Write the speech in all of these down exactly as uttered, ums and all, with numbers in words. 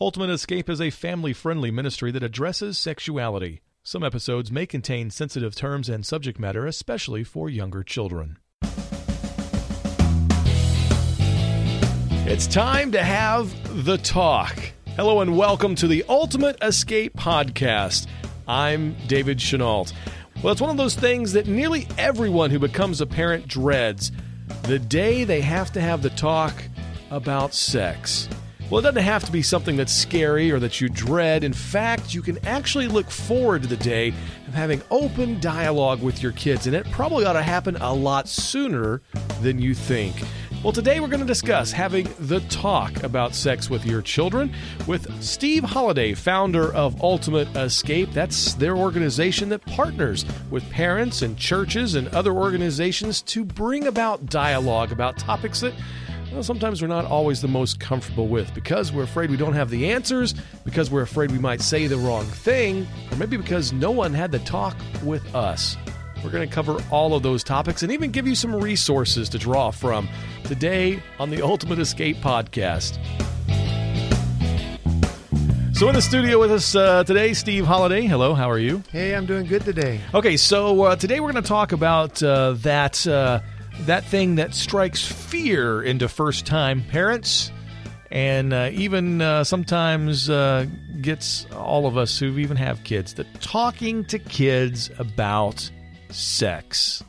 Ultimate Escape is a family-friendly ministry that addresses sexuality. Some episodes may contain sensitive terms and subject matter, especially for younger children. It's time to have the talk. Hello and welcome to the Ultimate Escape Podcast. I'm David Chenault. Well, it's one of those things that nearly everyone who becomes a parent dreads. The day they have to have the talk about sex. Well, it doesn't have to be something that's scary or that you dread. In fact, you can actually look forward to the day of having open dialogue with your kids, and it probably ought to happen a lot sooner than you think. Well, today we're going to discuss having the talk about sex with your children with Steve Holiday, founder of Ultimate Escape. That's their organization that partners with parents and churches and other organizations to bring about dialogue about topics that Well, sometimes we're not always the most comfortable with because we're afraid we don't have the answers, because we're afraid we might say the wrong thing, or maybe because no one had the talk with us. We're going to cover all of those topics and even give you some resources to draw from today on the Ultimate Escape Podcast. So in the studio with us uh, today, Steve Holiday. Hello, how are you? Hey, I'm doing good today. Okay, so uh, today we're going to talk about uh, that... Uh, That thing that strikes fear into first-time parents and uh, even uh, sometimes uh, gets all of us who even have kids, the talking to kids about sex.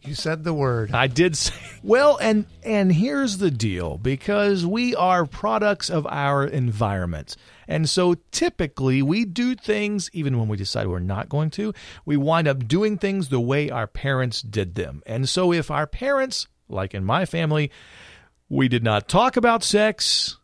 You said the word. I did say. Well, and, and here's the deal, because we are products of our environment. And so typically we do things, even when we decide we're not going to, we wind up doing things the way our parents did them. And so if our parents, like in my family, we did not talk about sex,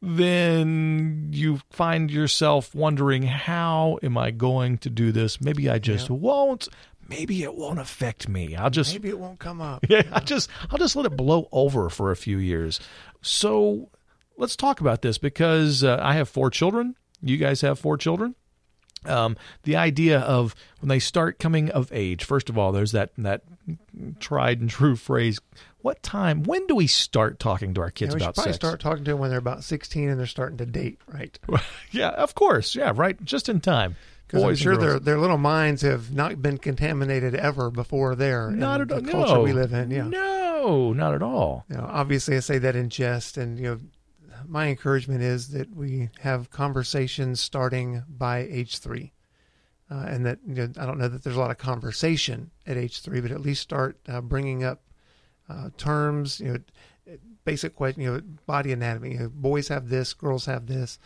then you find yourself wondering, how am I going to do this? Maybe I just yeah. won't. Maybe it won't affect me. I'll just maybe it won't come up. Yeah, I just I'll just let it blow over for a few years. So let's talk about this, because uh, I have four children. You guys have four children. Um, the idea of when they start coming of age. First of all, there's that that tried and true phrase. What time? When do we start talking to our kids yeah, we about probably sex? Start talking to them when they're about sixteen and they're starting to date, right? Yeah, of course. Yeah, right. Just in time. Because I'm sure their their little minds have not been contaminated ever before there. Not at all. The culture we live in, yeah. No, not at all. You know, obviously, I say that in jest, and you know, my encouragement is that we have conversations starting by age three, uh, and that you know, I don't know that there's a lot of conversation at age three, but at least start uh, bringing up uh, terms, you know, basic question, you know, body anatomy. You know, boys have this, girls have this.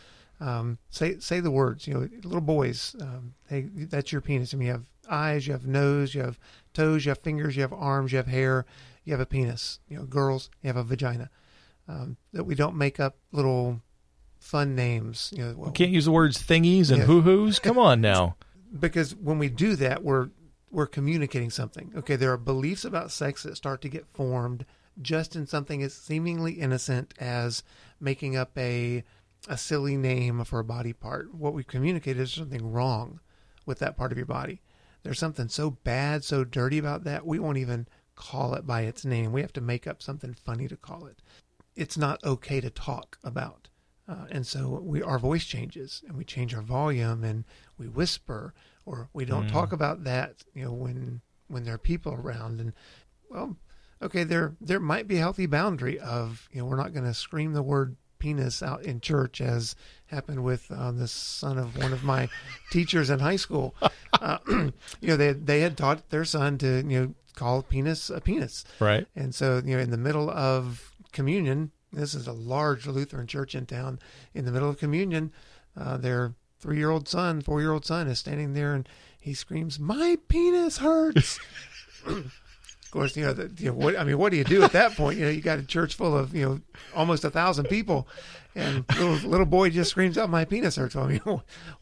Um, say say the words, you know, little boys, um, hey, that's your penis. I mean, you have eyes, you have nose, you have toes, you have fingers, you have arms, you have hair, you have a penis. You know, girls, you have a vagina. Um, that we don't make up little fun names. You know, well, we can't use the words thingies and yeah. hoo-hoos. Come on now. Because when we do that, we're we're communicating something. Okay, there are beliefs about sex that start to get formed just in something as seemingly innocent as making up a... a silly name for a body part. What we communicate is something wrong with that part of your body. There's something so bad, so dirty about that, we won't even call it by its name. We have to make up something funny to call it. It's not okay to talk about. Uh, and so we our voice changes, and we change our volume, and we whisper, or we don't mm. talk about that, you know, when when there are people around. And, well, okay, there there might be a healthy boundary of, you know, we're not going to scream the word penis out in church, as happened with uh, the son of one of my teachers in high school. Uh, you know, they they had taught their son to, you know, call penis a penis. Right. And so, you know, in the middle of communion, this is a large Lutheran church in town, in the middle of communion, uh, their three-year-old son, four-year-old son is standing there, and he screams, "My penis hurts." Of course, you know, the, you know what I mean. What do you do at that point? You know, you got a church full of, you know, almost a thousand people, and little little boy just screams out, "My penis hurts!" I mean,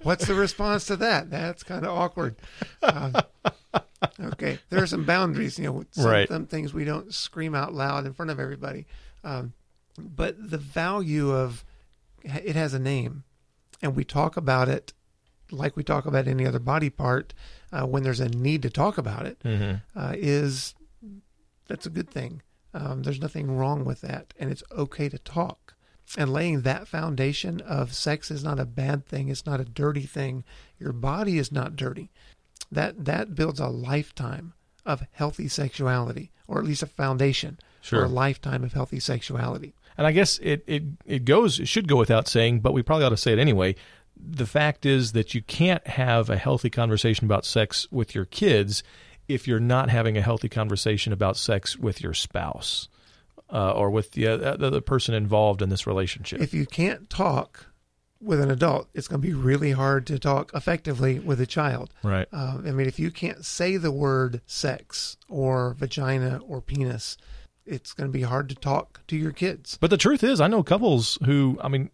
what's the response to that? That's kind of awkward. Uh, okay, there are some boundaries. You know, some, right. some things we don't scream out loud in front of everybody. Um, but the value of it has a name, and we talk about it like we talk about any other body part uh, when there's a need to talk about it. Mm-hmm. Uh, is That's a good thing. Um, there's nothing wrong with that, and it's okay to talk. and laying that foundation of sex is not a bad thing. It's not a dirty thing. Your body is not dirty. That that builds a lifetime of healthy sexuality, or at least a foundation sure. for a lifetime of healthy sexuality. And I guess it, it, it goes, it should go without saying, but we probably ought to say it anyway. The fact is that you can't have a healthy conversation about sex with your kids if you're not having a healthy conversation about sex with your spouse uh, or with the, uh, the the person involved in this relationship. If you can't talk with an adult, it's going to be really hard to talk effectively with a child. Right. Uh, I mean, if you can't say the word sex or vagina or penis, it's going to be hard to talk to your kids. But the truth is, I know couples who, I mean,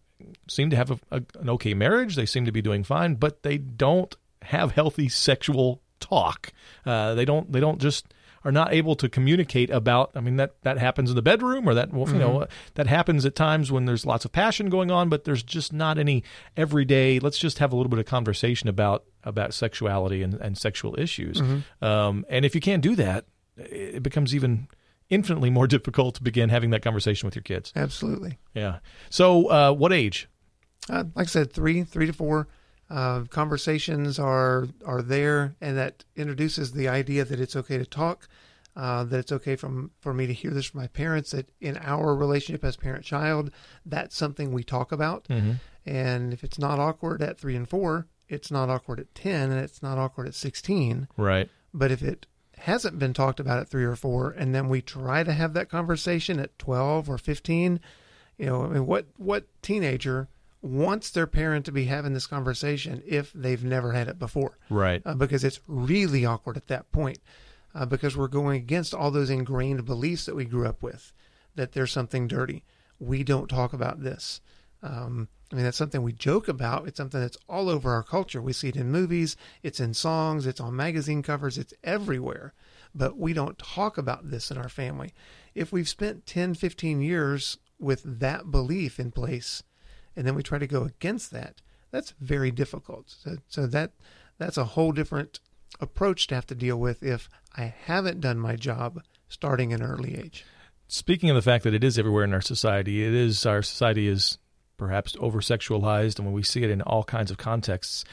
seem to have a, a, an okay marriage. They seem to be doing fine, but they don't have healthy sexual talk. Uh, they don't, they don't just are not able to communicate about, I mean, that, that happens in the bedroom, or that, you mm-hmm. know, that happens at times when there's lots of passion going on, but there's just not any everyday, let's just have a little bit of conversation about, about sexuality and, and sexual issues. Mm-hmm. Um, and if you can't do that, it becomes even infinitely more difficult to begin having that conversation with your kids. Absolutely. Yeah. So uh, what age? Uh, like I said, three, three to four uh, conversations are are there, and that introduces the idea that it's okay to talk, uh, that it's okay from, for me to hear this from my parents, that in our relationship as parent-child, that's something we talk about. Mm-hmm. And if it's not awkward at three and four, it's not awkward at ten, and it's not awkward at sixteen. Right. But if it hasn't been talked about at three or four, and then we try to have that conversation at twelve or fifteen, you know, I mean, what, what teenager wants their parent to be having this conversation if they've never had it before? Right. Uh, because it's really awkward at that point, uh, because we're going against all those ingrained beliefs that we grew up with, that there's something dirty. We don't talk about this. Um, I mean, that's something we joke about. It's something that's all over our culture. We see it in movies, it's in songs, it's on magazine covers, it's everywhere. But we don't talk about this in our family. If we've spent ten, fifteen years with that belief in place, and then we try to go against that, that's very difficult. So, so that that's a whole different approach to have to deal with if I haven't done my job starting at an early age. Speaking of the fact that it is everywhere in our society, it is, our society is perhaps over-sexualized, and when we see it in all kinds of contexts,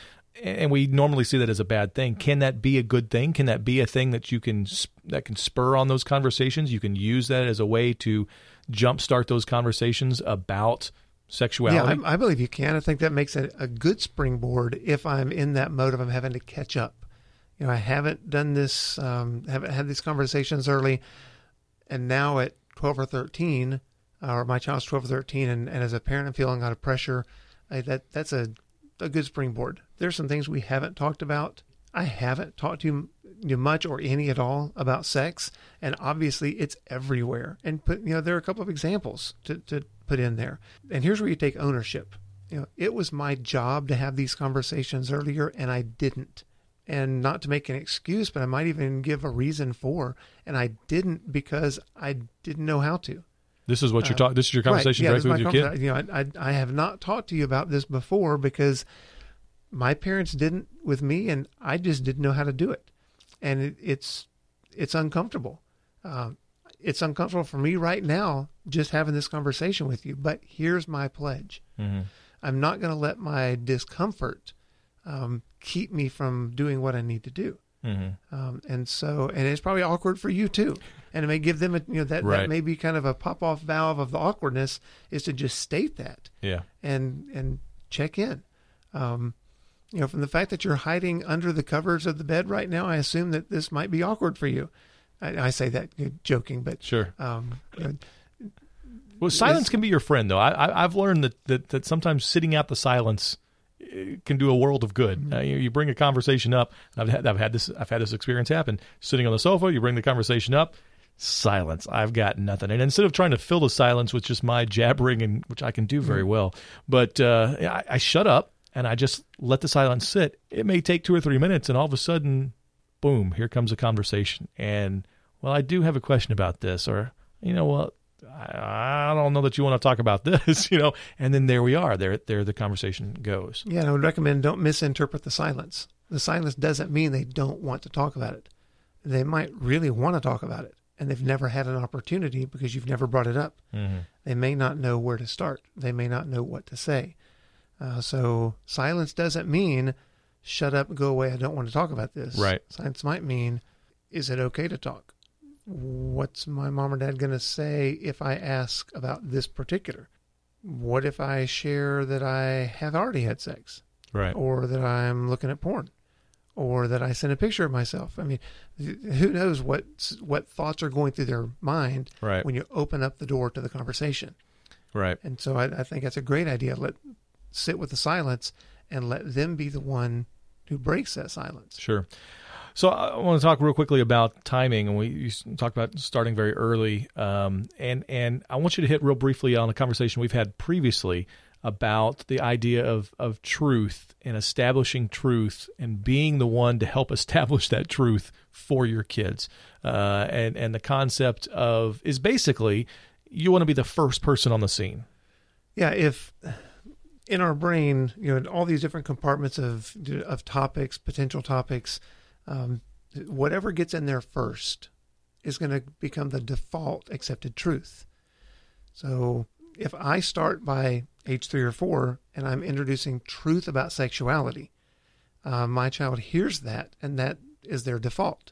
and we normally see that as a bad thing. Can that be a good thing? Can that be a thing that you can that can spur on those conversations? You can use that as a way to jumpstart those conversations about sexuality? Yeah, I, I believe you can. I think that makes it a good springboard if I'm in that mode of I'm having to catch up. You know, I haven't done this, um, haven't had these conversations early, and now at twelve or thirteen, or my child's twelve or thirteen, and, and as a parent, I'm feeling out of pressure. I, that That's a, a good springboard. There's some things we haven't talked about. I haven't talked to you much or any at all about sex, and obviously it's everywhere. And put, you know, there are a couple of examples to, to put in there. And here's where you take ownership. You know, it was my job to have these conversations earlier, and I didn't. And not to make an excuse, but I might even give a reason for, and I didn't because I didn't know how to. This is what you're talking. Uh, this is your conversation right, yeah, directly with your kid. You know, I, I I have not talked to you about this before because my parents didn't with me, and I just didn't know how to do it, and it, it's it's uncomfortable. Uh, it's uncomfortable for me right now just having this conversation with you. But here's my pledge: mm-hmm. I'm not going to let my discomfort um, keep me from doing what I need to do. Mm-hmm. Um, and so, and it's probably awkward for you too. And it may give them a, you know, that, right. that may be kind of a pop off valve of the awkwardness is to just state that yeah, and, and check in, um, you know, from the fact that you're hiding under the covers of the bed right now, I assume that this might be awkward for you. I, I say that you know, joking, but sure. Um, well, silence can be your friend though. I, I I've learned that, that, that sometimes sitting out the silence can do a world of good. Uh, you, you bring a conversation up. I've had, I've had this, I've had this experience happen sitting on the sofa. You bring the conversation up, silence. I've got nothing. And instead of trying to fill the silence with just my jabbering, and which I can do very well, but uh, I, I shut up and I just let the silence sit. It may take two or three minutes and all of a sudden, boom, here comes a conversation. And well, I do have a question about this, or, you know, well, I don't know that you want to talk about this, you know, and then there we are. There, there the conversation goes. Yeah, and I would recommend don't misinterpret the silence. The silence doesn't mean they don't want to talk about it. They might really want to talk about it. and they've never had an opportunity because you've never brought it up. Mm-hmm. They may not know where to start. They may not know what to say. Uh, so silence doesn't mean shut up, go away, I don't want to talk about this. Right. Silence might mean, is it okay to talk? What's my mom or dad going to say if I ask about this particular? What if I share that I have already had sex? Right. Or that I'm looking at porn? Or that I sent a picture of myself. I mean, who knows what what thoughts are going through their mind right. when you open up the door to the conversation. Right. And so I, I think that's a great idea. Let sit with the silence and let them be the one who breaks that silence. Sure. So I want to talk real quickly about timing, and we you talked about starting very early. Um, and and I want you to hit real briefly on a conversation we've had previously about the idea of, of truth and establishing truth and being the one to help establish that truth for your kids. Uh, and, and the concept of is basically you want to be the first person on the scene. Yeah. If in our brain, you know, all these different compartments of, of topics, potential topics, um, whatever gets in there first is going to become the default accepted truth. So if I start by age three or four, and I'm introducing truth about sexuality, uh, my child hears that, and that is their default.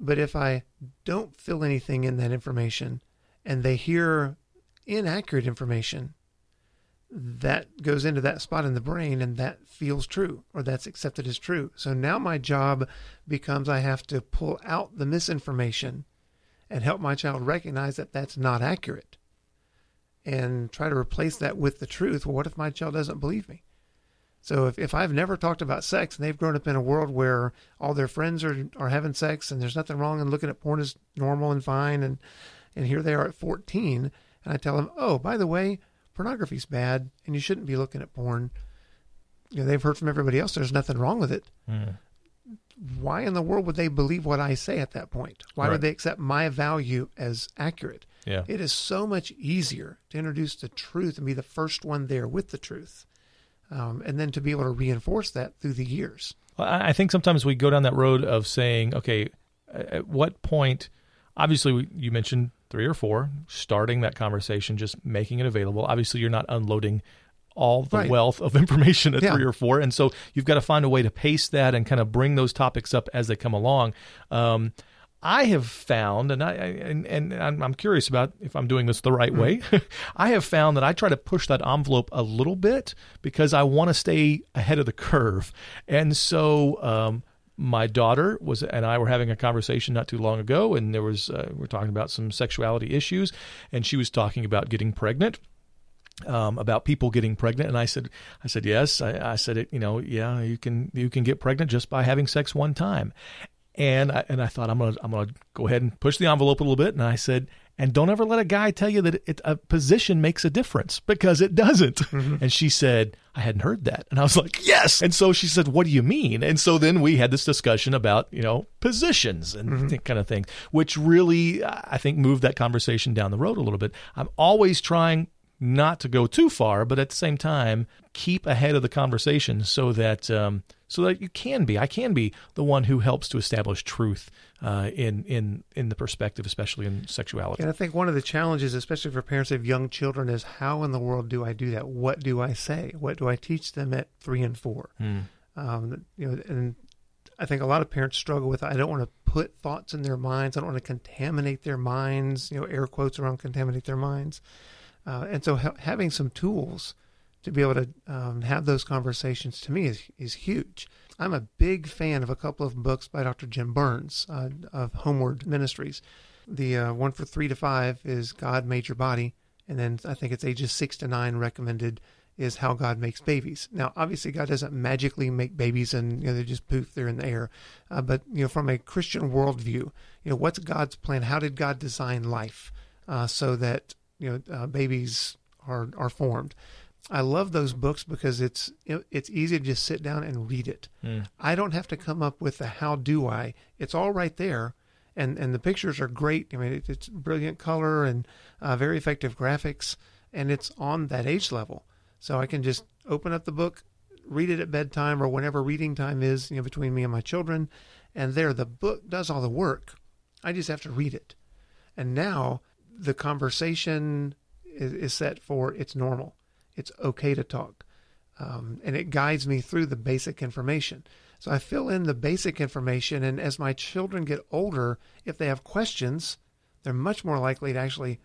But if I don't fill anything in that information, and they hear inaccurate information, that goes into that spot in the brain, and that feels true, or that's accepted as true. So now my job becomes I have to pull out the misinformation and help my child recognize that that's not accurate, and try to replace that with the truth. Well, what if my child doesn't believe me? So if, if I've never talked about sex and they've grown up in a world where all their friends are, are having sex and there's nothing wrong and looking at porn is normal and fine, and, and here they are at fourteen, and I tell them, oh, by the way, pornography's bad and you shouldn't be looking at porn. You know, they've heard from everybody else there's nothing wrong with it. Mm. Why in the world would they believe what I say at that point? Why right. would they accept my value as accurate? Yeah. It is so much easier to introduce the truth and be the first one there with the truth, um, and then to be able to reinforce that through the years. Well, I think sometimes we go down that road of saying, okay, at what point, obviously we, you mentioned three or four, starting that conversation, just making it available. Obviously you're not unloading all the right. wealth of information at yeah. three or four. And so you've got to find a way to pace that and kind of bring those topics up as they come along. Um, I have found, and I and, and I'm curious about if I'm doing this the right way, I have found that I try to push that envelope a little bit because I want to stay ahead of the curve. And so um, my daughter was and I were having a conversation not too long ago, and there was uh, we we're talking about some sexuality issues, and she was talking about getting pregnant. Um, about people getting pregnant. And I said, I said, yes, I, I said it, you know, yeah, you can, you can get pregnant just by having sex one time. And I, and I thought, I'm going to, I'm going to go ahead and push the envelope a little bit. And I said, and don't ever let a guy tell you that it, a position makes a difference, because it doesn't. Mm-hmm. And she said, I hadn't heard that. And I was like, yes. And so she said, what do you mean? And so then we had this discussion about, you know, positions and mm-hmm. that kind of thing, which really, I think, moved that conversation down the road a little bit. I'm always trying not to go too far, but at the same time, keep ahead of the conversation so that um, so that you can be, I can be the one who helps to establish truth uh, in in in the perspective, especially in sexuality. And I think one of the challenges, especially for parents of young children, is how in the world do I do that? What do I say? What do I teach them at three and four? Mm. Um, you know, and I think a lot of parents struggle with, I don't want to put thoughts in their minds. I don't want to contaminate their minds. You know, air quotes around contaminate their minds. Uh, and so ha- having some tools to be able to um, have those conversations, to me, is is huge. I'm a big fan of a couple of books by Doctor Jim Burns uh, of Homeward Ministries. The uh, one for three to five is God Made Your Body. And then I think it's ages six to nine recommended is How God Makes Babies. Now, obviously, God doesn't magically make babies and, you know, they just poof, they're in the air. Uh, but, you know, from a Christian worldview, you know, what's God's plan? How did God design life uh, so that you know, uh, babies are, are formed. I love those books because it's, it's easy to just sit down and read it. Mm. I don't have to come up with the, how do I, it's all right there. And, and the pictures are great. I mean, it, it's brilliant color and uh, very effective graphics, and it's on that age level. So I can just open up the book, read it at bedtime or whenever reading time is, you know, between me and my children. And there, the book does all the work. I just have to read it. And now the conversation is, is set for it's normal. It's okay to talk. Um, and it guides me through the basic information. So I fill in the basic information. And as my children get older, if they have questions, they're much more likely to actually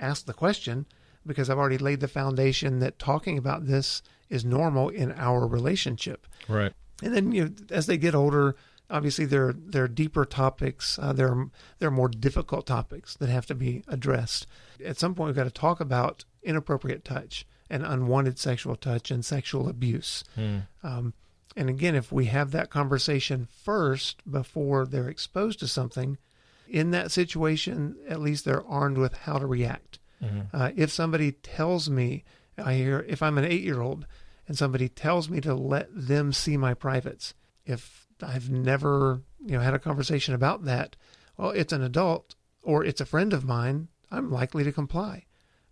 ask the question because I've already laid the foundation that talking about this is normal in our relationship. Right. And then, you know, as they get older, obviously there, there are deeper topics. Uh, there, are, there are more difficult topics that have to be addressed. At some point, we've got to talk about inappropriate touch and unwanted sexual touch and sexual abuse. Mm. Um, and again, if we have that conversation first before they're exposed to something, in that situation, at least they're armed with how to react. Mm-hmm. Uh, if somebody tells me, I hear, if I'm an eight-year-old and somebody tells me to let them see my privates, if I've never, you know, had a conversation about that, well, it's an adult or it's a friend of mine, I'm likely to comply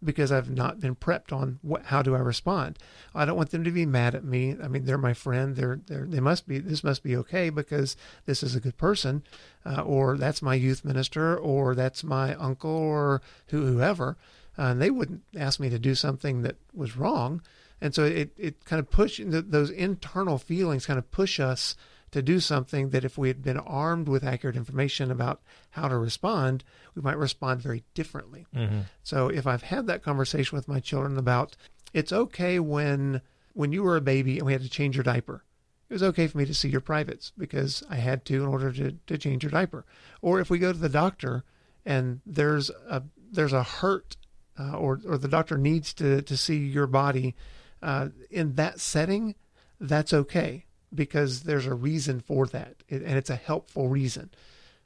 because I've not been prepped on what, how do I respond? I don't want them to be mad at me. I mean, they're my friend. They're, they're, they must be, this must be okay because this is a good person, uh, or that's my youth minister, or that's my uncle or who, whoever. Uh, and they wouldn't ask me to do something that was wrong. And so it, it kind of push those internal feelings kind of push us to do something that if we had been armed with accurate information about how to respond, we might respond very differently. Mm-hmm. So if I've had that conversation with my children about, it's okay when, when you were a baby and we had to change your diaper, it was okay for me to see your privates because I had to in order to, to change your diaper. Or if we go to the doctor and there's a, there's a hurt uh, or, or the doctor needs to, to see your body uh, in that setting, that's okay, because there's a reason for that, and it's a helpful reason.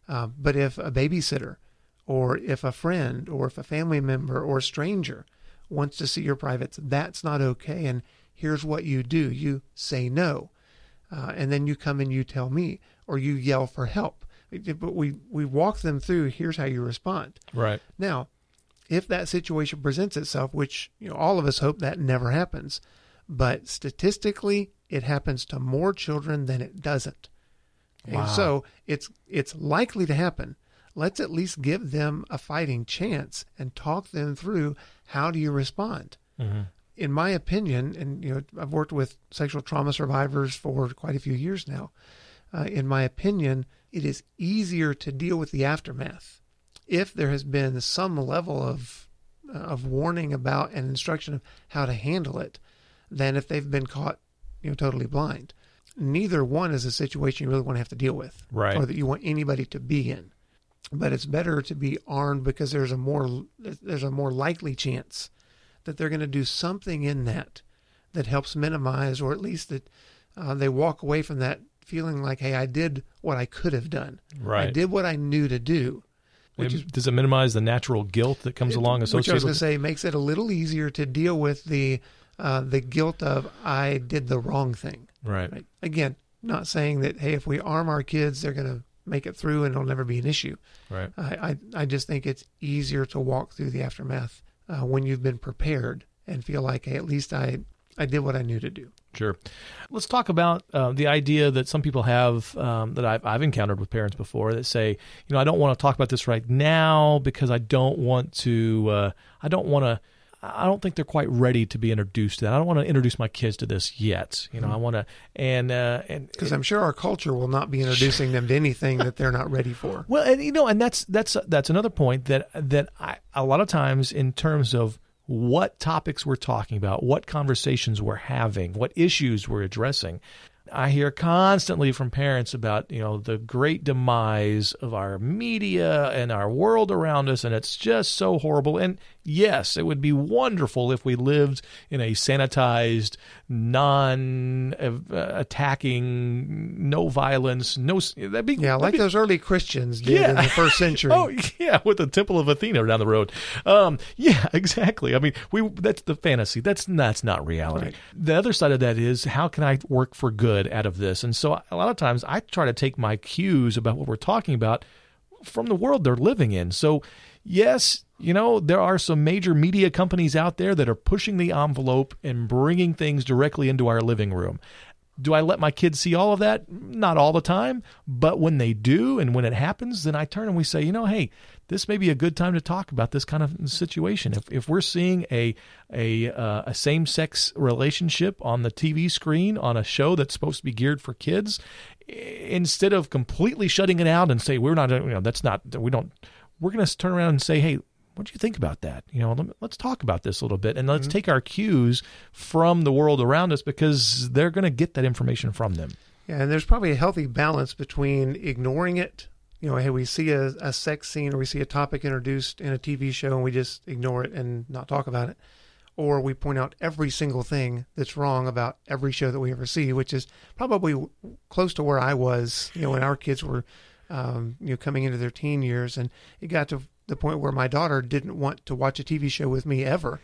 Uh, but if a babysitter or if a friend or if a family member or a stranger wants to see your privates, that's not okay. And here's what you do. You say no. Uh, and then you come and you tell me, or you yell for help. But we, we walk them through, here's how you respond. Right. Now, if that situation presents itself, which, you know, all of us hope that never happens, but statistically, it happens to more children than it doesn't. Wow. And so it's it's likely to happen. Let's at least give them a fighting chance and talk them through how do you respond. Mm-hmm. In my opinion, and you know, I've worked with sexual trauma survivors for quite a few years now. Uh, in my opinion, it is easier to deal with the aftermath if there has been some level of uh, of warning about and instruction of how to handle it than if they've been caught, you know, totally blind. Neither one is a situation you really want to have to deal with, right, or that you want anybody to be in. But it's better to be armed because there's a more there's a more likely chance that they're going to do something in that that helps minimize, or at least that uh, they walk away from that feeling like, hey, I did what I could have done. Right. I did what I knew to do. Which it, is, does it minimize the natural guilt that comes it, along associated with it? Which I was going to say makes it a little easier to deal with the Uh, the guilt of I did the wrong thing. Right. Right. Again, not saying that, hey, if we arm our kids, they're going to make it through and it'll never be an issue. Right. I, I, I just think it's easier to walk through the aftermath uh, when you've been prepared and feel like, hey, at least I, I did what I knew to do. Sure. Let's talk about uh, the idea that some people have um, that I've, I've encountered with parents before that say, you know, I don't want to talk about this right now because I don't want to, uh, I don't want to, I don't think they're quite ready to be introduced to that. I don't want to introduce my kids to this yet. You know, mm-hmm. I want to, and, uh, and, because I'm sure our culture will not be introducing them to anything that they're not ready for. Well, and, you know, and that's, that's, that's another point that, that I, a lot of times in terms of what topics we're talking about, what conversations we're having, what issues we're addressing, I hear constantly from parents about, you know, the great demise of our media and our world around us, and it's just so horrible. And yes, it would be wonderful if we lived in a sanitized, non-attacking, no violence, no... That'd be, yeah, like be, those early Christians did yeah. in the first century. Oh, yeah, with the Temple of Athena down the road. Um, yeah, exactly. I mean, we that's the fantasy. That's, that's not reality. Right. The other side of that is, how can I work for good out of this? And so a lot of times I try to take my cues about what we're talking about from the world they're living in. So yes, you know, there are some major media companies out there that are pushing the envelope and bringing things directly into our living room. Do I let my kids see all of that? Not all the time, but when they do and when it happens, then I turn and we say, you know, hey, this may be a good time to talk about this kind of situation. If if we're seeing a a, uh, a same-sex relationship on the T V screen on a show that's supposed to be geared for kids, instead of completely shutting it out and say, we're not, you know, that's not, we don't, we're going to turn around and say, hey, what do you think about that? You know, let's talk about this a little bit and let's mm-hmm. take our cues from the world around us because they're going to get that information from them. Yeah. And there's probably a healthy balance between ignoring it. You know, hey, we see a, a sex scene or we see a topic introduced in a T V show and we just ignore it and not talk about it. Or we point out every single thing that's wrong about every show that we ever see, which is probably close to where I was, you know, when our kids were, um, you know, coming into their teen years. And it got to the point where my daughter didn't want to watch a T V show with me ever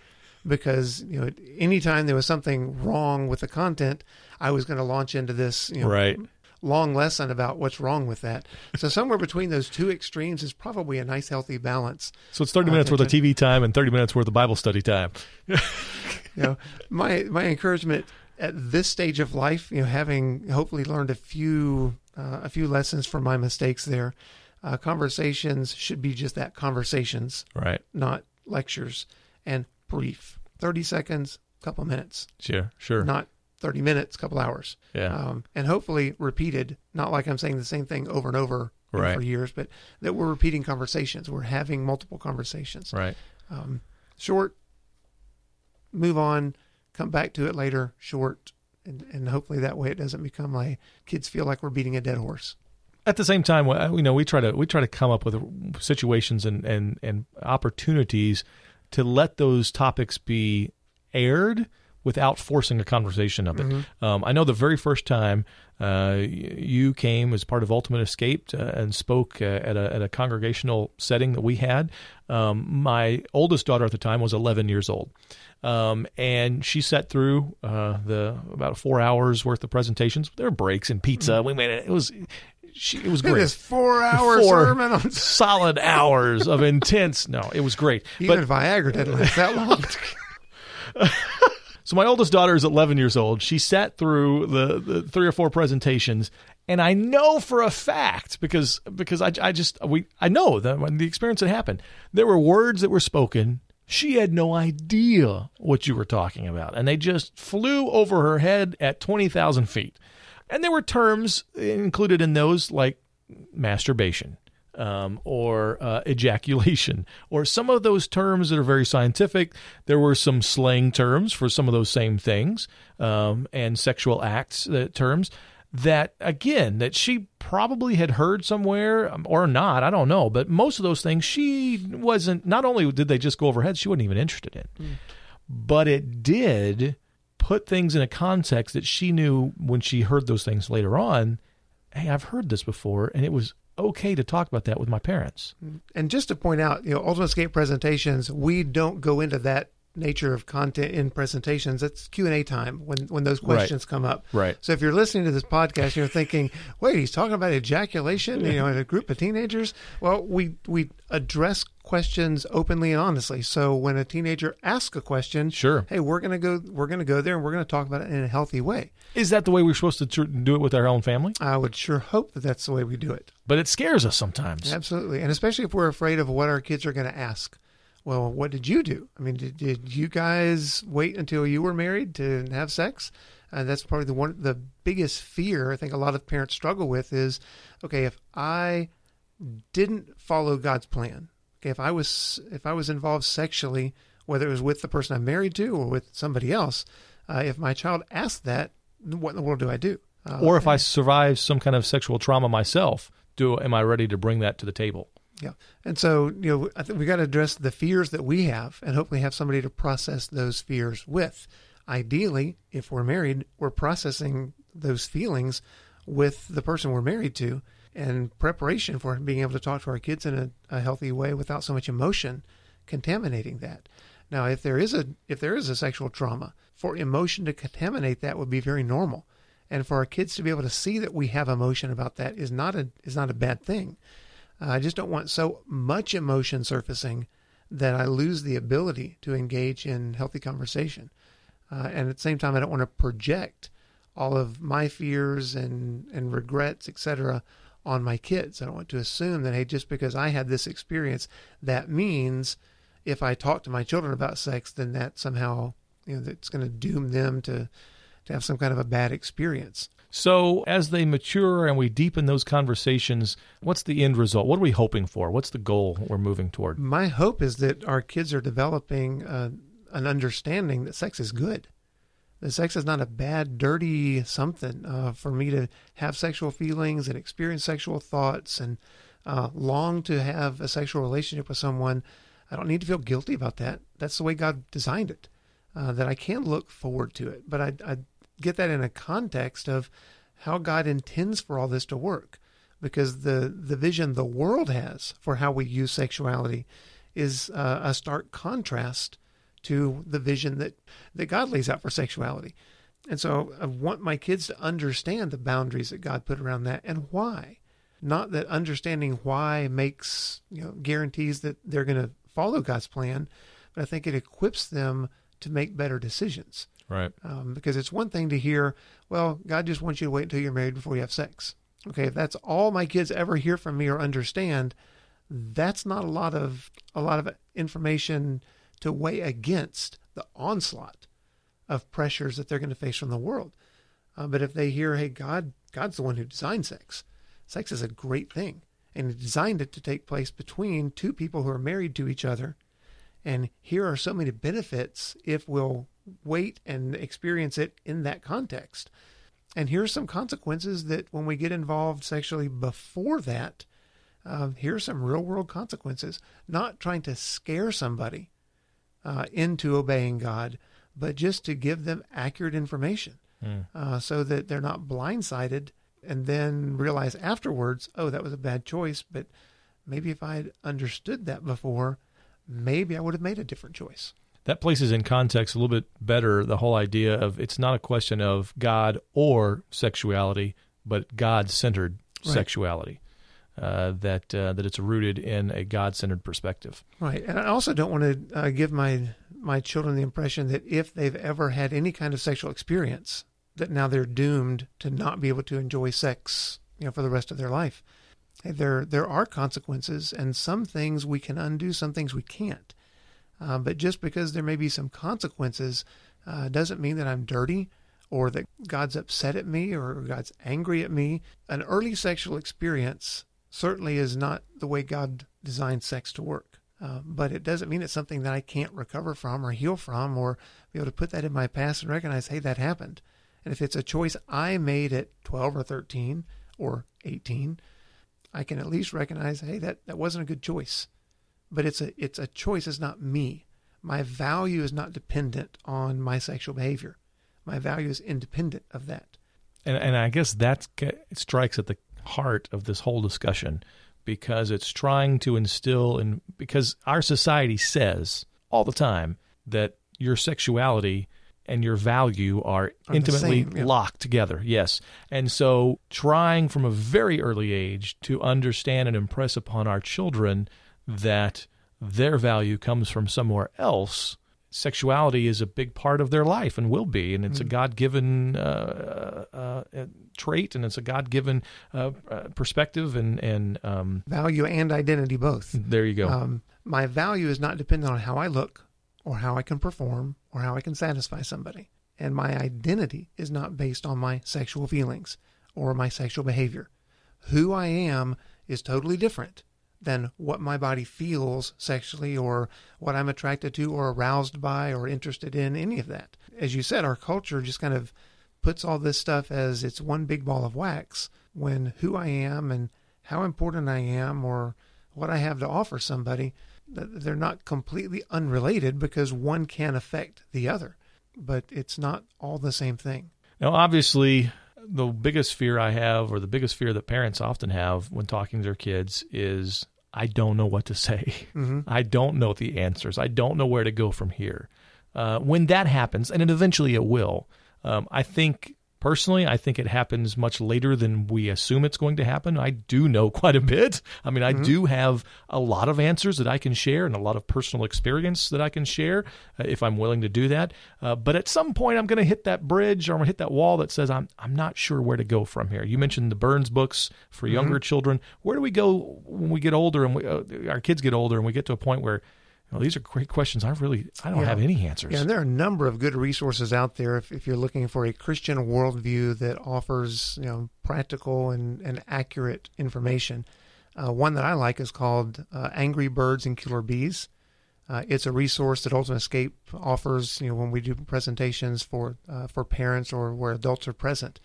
because, you know, anytime there was something wrong with the content, I was going to launch into this, you know, right. long lesson about what's wrong with that. So somewhere between those two extremes is probably a nice, healthy balance. So it's thirty minutes uh, worth of T V time and thirty minutes worth of Bible study time. You know, my, my encouragement at this stage of life, you know, having hopefully learned a few, uh, a few lessons from my mistakes there, Uh, conversations should be just that, conversations, right? Not lectures, and brief, thirty seconds, couple minutes. Sure, sure. Not thirty minutes, couple hours. Yeah. Um, and hopefully repeated, not like I'm saying the same thing over and over right. for years, but that we're repeating conversations. We're having multiple conversations. Right. Um, short, move on, come back to it later, short, and, and hopefully that way it doesn't become like kids feel like we're beating a dead horse. At the same time, you know, we try to we try to come up with situations and, and, and opportunities to let those topics be aired without forcing a conversation of it. Mm-hmm. Um, I know the very first time uh, you came as part of Ultimate Escape uh, and spoke uh, at a at a congregational setting that we had. Um, my oldest daughter at the time was eleven years old, um, and she sat through uh, the about four hours worth of presentations. There were breaks and pizza. We made it. It was. She, it was great. It is four hours four sermon on solid hours of intense. No, it was great. Even but, Viagra didn't last that long. So my oldest daughter is eleven years old. She sat through the, the three or four presentations, and I know for a fact because because I, I just we I know that when the experience that happened, there were words that were spoken. She had no idea what you were talking about, and they just flew over her head at twenty thousand feet. And there were terms included in those like masturbation um, or uh, ejaculation or some of those terms that are very scientific. There were some slang terms for some of those same things um, and sexual acts uh, terms that, again, that she probably had heard somewhere or not. I don't know. But most of those things she wasn't, not only did they just go over her head, she wasn't even interested in. Mm. But it did put things in a context that she knew when she heard those things later on, hey, I've heard this before, and it was okay to talk about that with my parents. And just to point out, you know, Ultimate Escape presentations, we don't go into that nature of content in presentations. It's Q and A time when, when those questions right. come up. Right. So if you're listening to this podcast, you're thinking, wait, he's talking about ejaculation, you know, in a group of teenagers. Well, we, we address questions openly and honestly. So when a teenager asks a question, sure. Hey, we're going to go, we're going to go there and we're going to talk about it in a healthy way. Is that the way we're supposed to tr- do it with our own family? I would sure hope that that's the way we do it. But it scares us sometimes. Absolutely. And especially if we're afraid of what our kids are going to ask. Well, what did you do? I mean, did, did you guys wait until you were married to have sex? And that's probably the one, the biggest fear I think a lot of parents struggle with is, okay, if I didn't follow God's plan, okay, if I was if I was involved sexually, whether it was with the person I'm married to or with somebody else, uh, if my child asked that, what in the world do I do? Uh, or if I survive some kind of sexual trauma myself, do am I ready to bring that to the table? Yeah. And so, you know, I think we got to address the fears that we have and hopefully have somebody to process those fears with. Ideally, if we're married, we're processing those feelings with the person we're married to and preparation for being able to talk to our kids in a, a healthy way without so much emotion contaminating that. Now, if there is a if there is a sexual trauma, for emotion to contaminate that would be very normal. And for our kids to be able to see that we have emotion about that is not a is not a bad thing. I just don't want so much emotion surfacing that I lose the ability to engage in healthy conversation. Uh, and at the same time, I don't want to project all of my fears and, and regrets, et cetera, on my kids. I don't want to assume that, hey, just because I had this experience, that means if I talk to my children about sex, then that somehow, you know, that's going to doom them to, to have some kind of a bad experience. So as they mature and we deepen those conversations, what's the end result? What are we hoping for? What's the goal we're moving toward? My hope is that our kids are developing uh, an understanding that sex is good. That sex is not a bad, dirty something uh, for me to have sexual feelings and experience sexual thoughts and uh, long to have a sexual relationship with someone. I don't need to feel guilty about that. That's the way God designed it, uh, that I can look forward to it. But I, I get that in a context of how God intends for all this to work, because the, the vision the world has for how we use sexuality is uh, a stark contrast to the vision that, that God lays out for sexuality. And so I want my kids to understand the boundaries that God put around that and why. Not that understanding why makes, you know, guarantees that they're going to follow God's plan, but I think it equips them to make better decisions. Right. Um, because it's one thing to hear, well, God just wants you to wait until you're married before you have sex. Okay, if that's all my kids ever hear from me or understand, that's not a lot of a lot of information to weigh against the onslaught of pressures that they're going to face from the world. Uh, but if they hear, hey, God, God's the one who designed sex. Sex is a great thing, and He designed it to take place between two people who are married to each other. And here are so many benefits if we'll wait and experience it in that context. And here are some consequences that when we get involved sexually before that, uh, here are some real world consequences. Not trying to scare somebody uh, into obeying God, but just to give them accurate information mm. uh, so that they're not blindsided and then realize afterwards, oh, that was a bad choice, but maybe if I had understood that before, maybe I would have made a different choice. That places in context a little bit better the whole idea of it's not a question of God or sexuality, but God-centered right. sexuality, uh, that uh, that it's rooted in a God-centered perspective. Right, and I also don't want to uh, give my my children the impression that if they've ever had any kind of sexual experience, that now they're doomed to not be able to enjoy sex, you know, for the rest of their life. There there are consequences, and some things we can undo, some things we can't. Uh, but just because there may be some consequences uh, doesn't mean that I'm dirty or that God's upset at me or God's angry at me. An early sexual experience certainly is not the way God designed sex to work. Uh, but it doesn't mean it's something that I can't recover from or heal from or be able to put that in my past and recognize, hey, that happened. And if it's a choice I made at twelve or thirteen or eighteen, I can at least recognize, hey, that, that wasn't a good choice. But it's a it's a choice. It's not me. My value is not dependent on my sexual behavior. My value is independent of that. And and I guess that strikes at the heart of this whole discussion, because it's trying to instill, and because our society says all the time that your sexuality and your value are, are intimately same, yeah. locked together. Yes. And so trying from a very early age to understand and impress upon our children that their value comes from somewhere else. Sexuality is a big part of their life and will be, and it's mm-hmm. a God-given uh, uh, uh, trait, and it's a God-given uh, uh, perspective and... and um, value and identity both. There you go. Um, my value is not dependent on how I look or how I can perform or how I can satisfy somebody. And my identity is not based on my sexual feelings or my sexual behavior. Who I am is totally different than what my body feels sexually or what I'm attracted to or aroused by or interested in, any of that. As you said, our culture just kind of puts all this stuff as it's one big ball of wax, when who I am and how important I am or what I have to offer somebody, they're not completely unrelated because one can affect the other. But it's not all the same thing. Now, obviously, the biggest fear I have, or the biggest fear that parents often have when talking to their kids, is I don't know what to say. Mm-hmm. I don't know the answers. I don't know where to go from here. Uh, when that happens, and it eventually it will, um, I think Personally, I think it happens much later than we assume it's going to happen. I do know quite a bit. I mean, I mm-hmm. do have a lot of answers that I can share and a lot of personal experience that I can share uh, if I'm willing to do that. Uh, but at some point, I'm going to hit that bridge, or I'm going to hit that wall that says I'm I'm not sure where to go from here. You mentioned the Burns books for mm-hmm. younger children. Where do we go when we get older and we, uh, our kids get older and we get to a point where, well, these are great questions. I really, I don't yeah. have any answers. Yeah, and there are a number of good resources out there if, if you're looking for a Christian worldview that offers, you know, practical and, and accurate information. Uh, one that I like is called uh, Angry Birds and Killer Bees. Uh, it's a resource that Ultimate Escape offers, you know, when we do presentations for uh, for parents or where adults are present.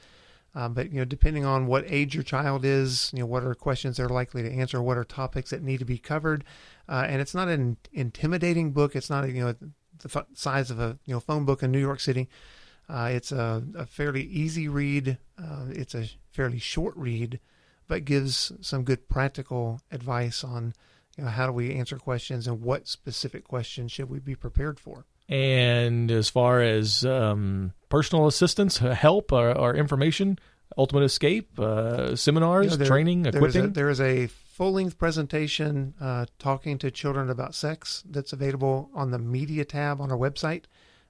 Uh, but, you know, depending on what age your child is, you know, what are questions they're likely to answer, what are topics that need to be covered. Uh, and it's not an intimidating book. It's not, you know, the size of a, you know, phone book in New York City. Uh, it's a, a fairly easy read. Uh, it's a fairly short read, but gives some good practical advice on, you know, how do we answer questions and what specific questions should we be prepared for. And as far as um, personal assistance, help, or, or information, Ultimate Escape, uh, seminars, you know, there, training, equipping? There is a, a full-length presentation uh, talking to children about sex that's available on the media tab on our website.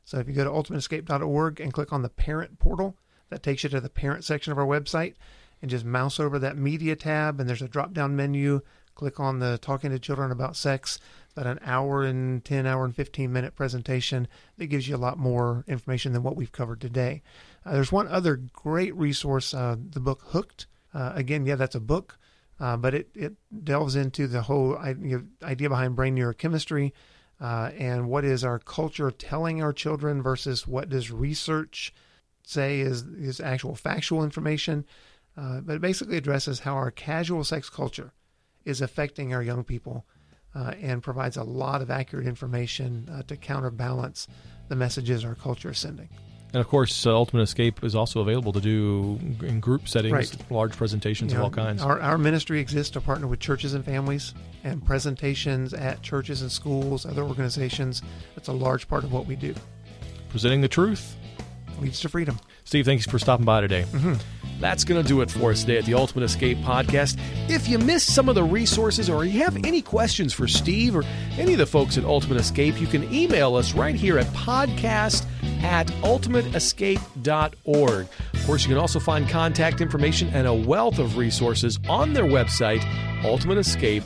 So if you go to ultimate escape dot org and click on the parent portal, that takes you to the parent section of our website, and just mouse over that media tab, and there's a drop-down menu. Click on the talking to children about sex, about an hour and ten, hour and fifteen minute presentation that gives you a lot more information than what we've covered today. Uh, there's one other great resource, uh, the book Hooked. Uh, again, yeah, that's a book, uh, but it, it delves into the whole idea behind brain neurochemistry uh, and what is our culture telling our children versus what does research say is, is actual factual information. Uh, but it basically addresses how our casual sex culture is affecting our young people uh, and provides a lot of accurate information uh, to counterbalance the messages our culture is sending. And, of course, uh, Ultimate Escape is also available to do in group settings, right. large presentations you of know, all kinds. Our, our ministry exists to partner with churches and families, and presentations at churches and schools, other organizations. That's a large part of what we do. Presenting the truth leads to freedom. Steve, thanks for stopping by today. Mm-hmm. That's going to do it for us today at the Ultimate Escape Podcast. If you missed some of the resources or you have any questions for Steve or any of the folks at Ultimate Escape, you can email us right here at podcast at ultimate escape dot org. Of course, you can also find contact information and a wealth of resources on their website, ultimate escape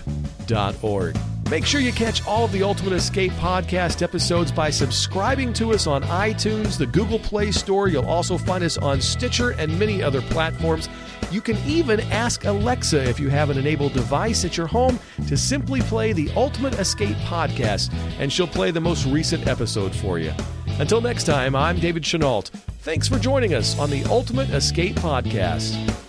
dot org. Make sure you catch all of the Ultimate Escape Podcast episodes by subscribing to us on iTunes, the Google Play Store. You'll also find us on Stitcher and many other platforms. You can even ask Alexa, if you have an enabled device at your home, to simply play the Ultimate Escape Podcast, and she'll play the most recent episode for you. Until next time, I'm David Chenault. Thanks for joining us on the Ultimate Escape Podcast.